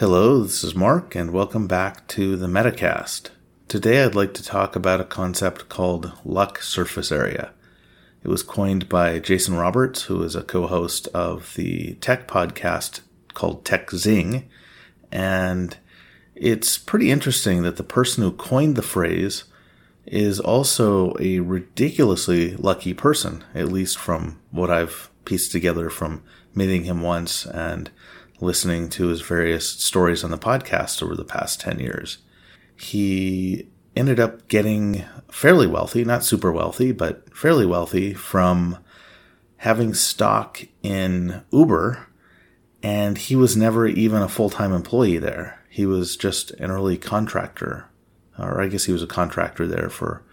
Hello, this is Mark, and welcome back to the Metacast. Today I'd like to talk about a concept called Luck Surface Area. It was coined by Jason Roberts, who is a co-host of the tech podcast called Techzing, and it's pretty interesting that the person who coined the phrase is also a ridiculously lucky person, at least from what I've pieced together from meeting him once and listening to his various stories on the podcast over the past 10 years. He ended up getting fairly wealthy, not super wealthy, but fairly wealthy from having stock in Uber, and he was never even a full-time employee there. He was just an early contractor, or I guess he was a contractor there for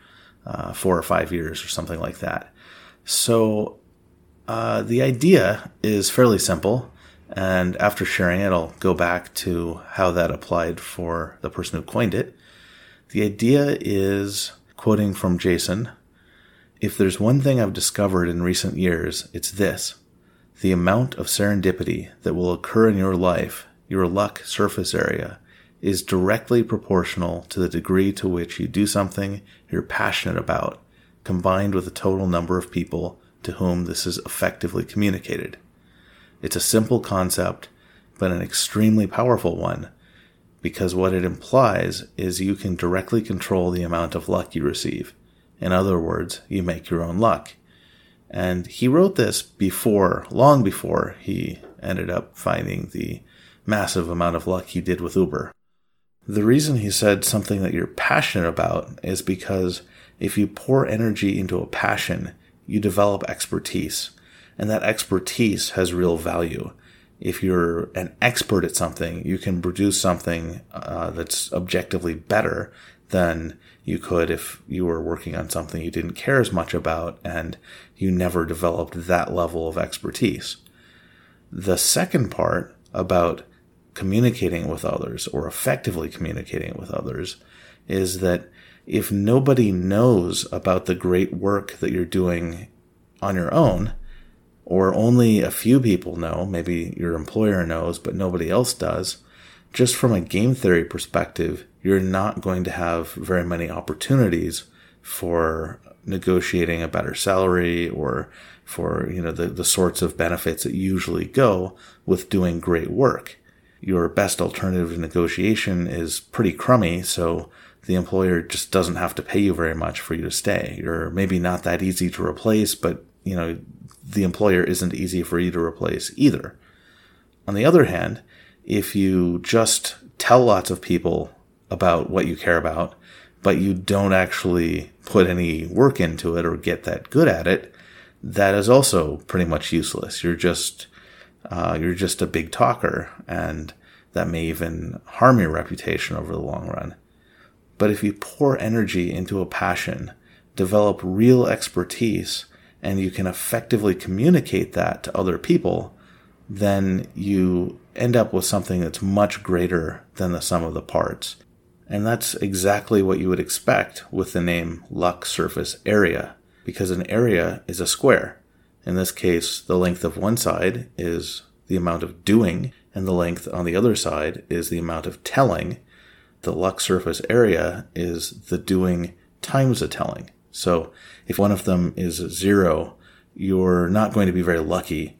4 or 5 years or something like that. So the idea is fairly simple. And after sharing it, I'll go back to how that applied for the person who coined it. The idea is, quoting from Jason, "If there's one thing I've discovered in recent years, it's this: the amount of serendipity that will occur in your life, your luck surface area, is directly proportional to the degree to which you do something you're passionate about, combined with the total number of people to whom this is effectively communicated. It's a simple concept, but an extremely powerful one, because what it implies is you can directly control the amount of luck you receive. In other words, you make your own luck." And he wrote this long before he ended up finding the massive amount of luck he did with Uber. The reason he said something that you're passionate about is because if you pour energy into a passion, you develop expertise. And that expertise has real value. If you're an expert at something, you can produce something that's objectively better than you could if you were working on something you didn't care as much about and you never developed that level of expertise. The second part about communicating with others or effectively communicating with others is that if nobody knows about the great work that you're doing on your own, or only a few people know, maybe your employer knows, but nobody else does, just from a game theory perspective, you're not going to have very many opportunities for negotiating a better salary or for, the sorts of benefits that usually go with doing great work. Your best alternative to negotiation is pretty crummy, so the employer just doesn't have to pay you very much for you to stay. You're maybe not that easy to replace, but the employer isn't easy for you to replace either. On the other hand, if you just tell lots of people about what you care about, but you don't actually put any work into it or get that good at it, that is also pretty much useless. You're just a big talker, and that may even harm your reputation over the long run. But if you pour energy into a passion, develop real expertise, and you can effectively communicate that to other people, then you end up with something that's much greater than the sum of the parts. And that's exactly what you would expect with the name Luck Surface Area, because an area is a square. In this case, the length of one side is the amount of doing, and the length on the other side is the amount of telling. The luck surface area is the doing times the telling. So if one of them is 0, you're not going to be very lucky.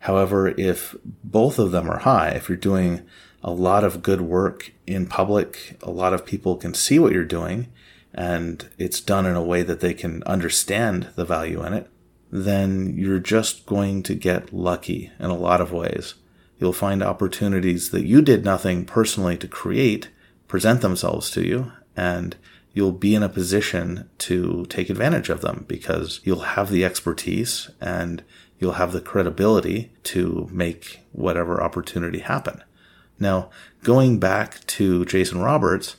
However, if both of them are high, if you're doing a lot of good work in public, a lot of people can see what you're doing, and it's done in a way that they can understand the value in it, then you're just going to get lucky in a lot of ways. You'll find opportunities that you did nothing personally to create present themselves to you, and you'll be in a position to take advantage of them because you'll have the expertise and you'll have the credibility to make whatever opportunity happen. Now, going back to Jason Roberts,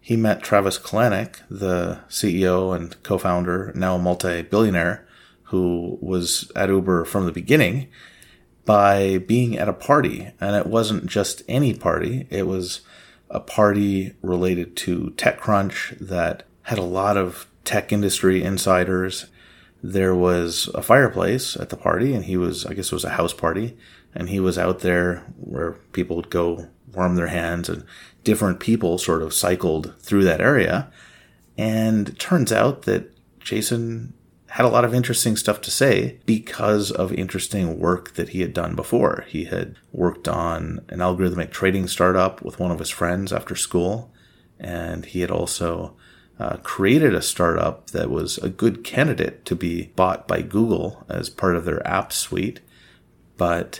he met Travis Kalanick, the CEO and co-founder, now a multi-billionaire, who was at Uber from the beginning by being at a party. And it wasn't just any party. It was a party related to TechCrunch that had a lot of tech industry insiders. There was a fireplace at the party, and he was, I guess it was a house party, and he was out there where people would go warmed their hands, and different people sort of cycled through that area. And it turns out that Jason had a lot of interesting stuff to say because of interesting work that he had done before. He had worked on an algorithmic trading startup with one of his friends after school, and he had also created a startup that was a good candidate to be bought by Google as part of their app suite, but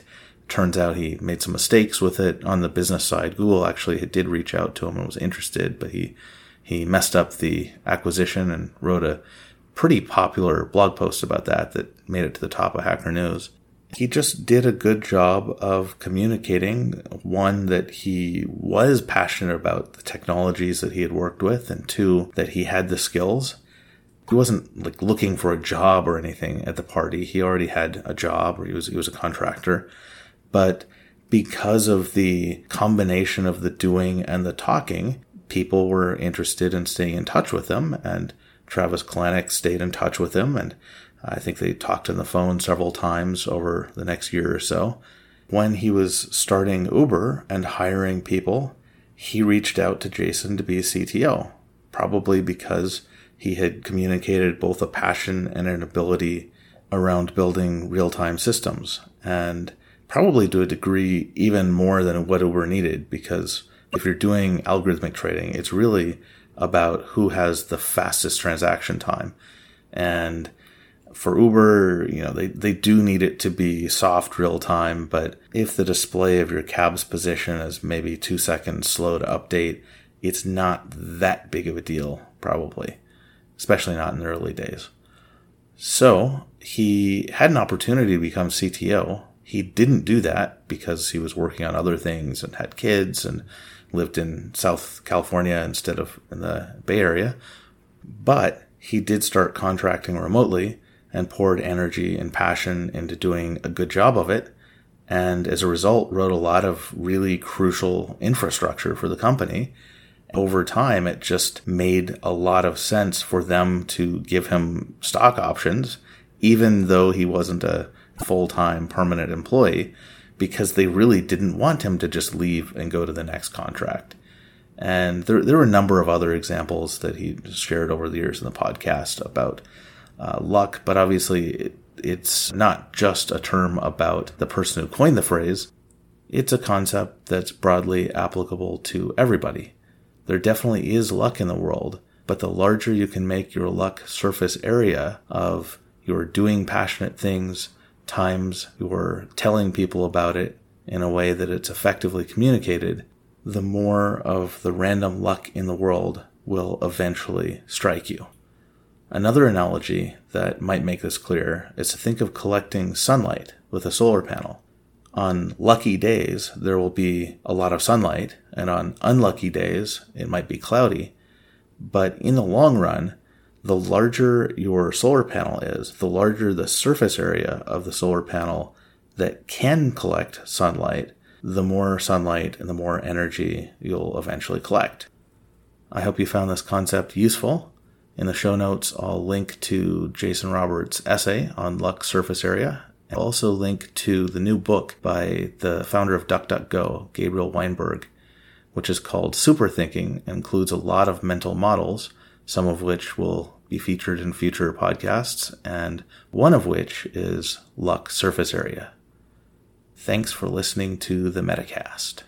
turns out he made some mistakes with it on the business side. Google actually did reach out to him and was interested, but he messed up the acquisition and wrote a pretty popular blog post about that made it to the top of Hacker News. He just did a good job of communicating, one, that he was passionate about the technologies that he had worked with, and two, that he had the skills. He wasn't like looking for a job or anything at the party. He already had a job, or he was a contractor. But because of the combination of the doing and the talking, people were interested in staying in touch with him, and Travis Kalanick stayed in touch with him, and I think they talked on the phone several times over the next year or so. When he was starting Uber and hiring people, he reached out to Jason to be CTO, probably because he had communicated both a passion and an ability around building real-time systems, and probably to a degree even more than what Uber needed, because if you're doing algorithmic trading, it's really about who has the fastest transaction time. And for Uber, they do need it to be soft real time, but if the display of your cab's position is maybe 2 seconds slow to update, it's not that big of a deal, probably, especially not in the early days. So he had an opportunity to become CTO. He didn't do that because he was working on other things and had kids and lived in South California instead of in the Bay Area. But he did start contracting remotely and poured energy and passion into doing a good job of it. And as a result, wrote a lot of really crucial infrastructure for the company. Over time, it just made a lot of sense for them to give him stock options, even though he wasn't a full-time permanent employee, because they really didn't want him to just leave and go to the next contract. And there were a number of other examples that he shared over the years in the podcast about luck, but obviously it's not just a term about the person who coined the phrase. It's a concept that's broadly applicable to everybody. There definitely is luck in the world, but the larger you can make your luck surface area of your doing passionate things times you're telling people about it in a way that it's effectively communicated, the more of the random luck in the world will eventually strike you. Another analogy that might make this clear is to think of collecting sunlight with a solar panel. On lucky days, there will be a lot of sunlight, and on unlucky days, it might be cloudy. But in the long run, the larger your solar panel is, the larger the surface area of the solar panel that can collect sunlight, the more sunlight and the more energy you'll eventually collect. I hope you found this concept useful. In the show notes, I'll link to Jason Roberts' essay on Luck Surface Area. I'll also link to the new book by the founder of DuckDuckGo, Gabriel Weinberg, which is called Super Thinking, and includes a lot of mental models, some of which will be featured in future podcasts, and one of which is Luck Surface Area. Thanks for listening to the Metacast.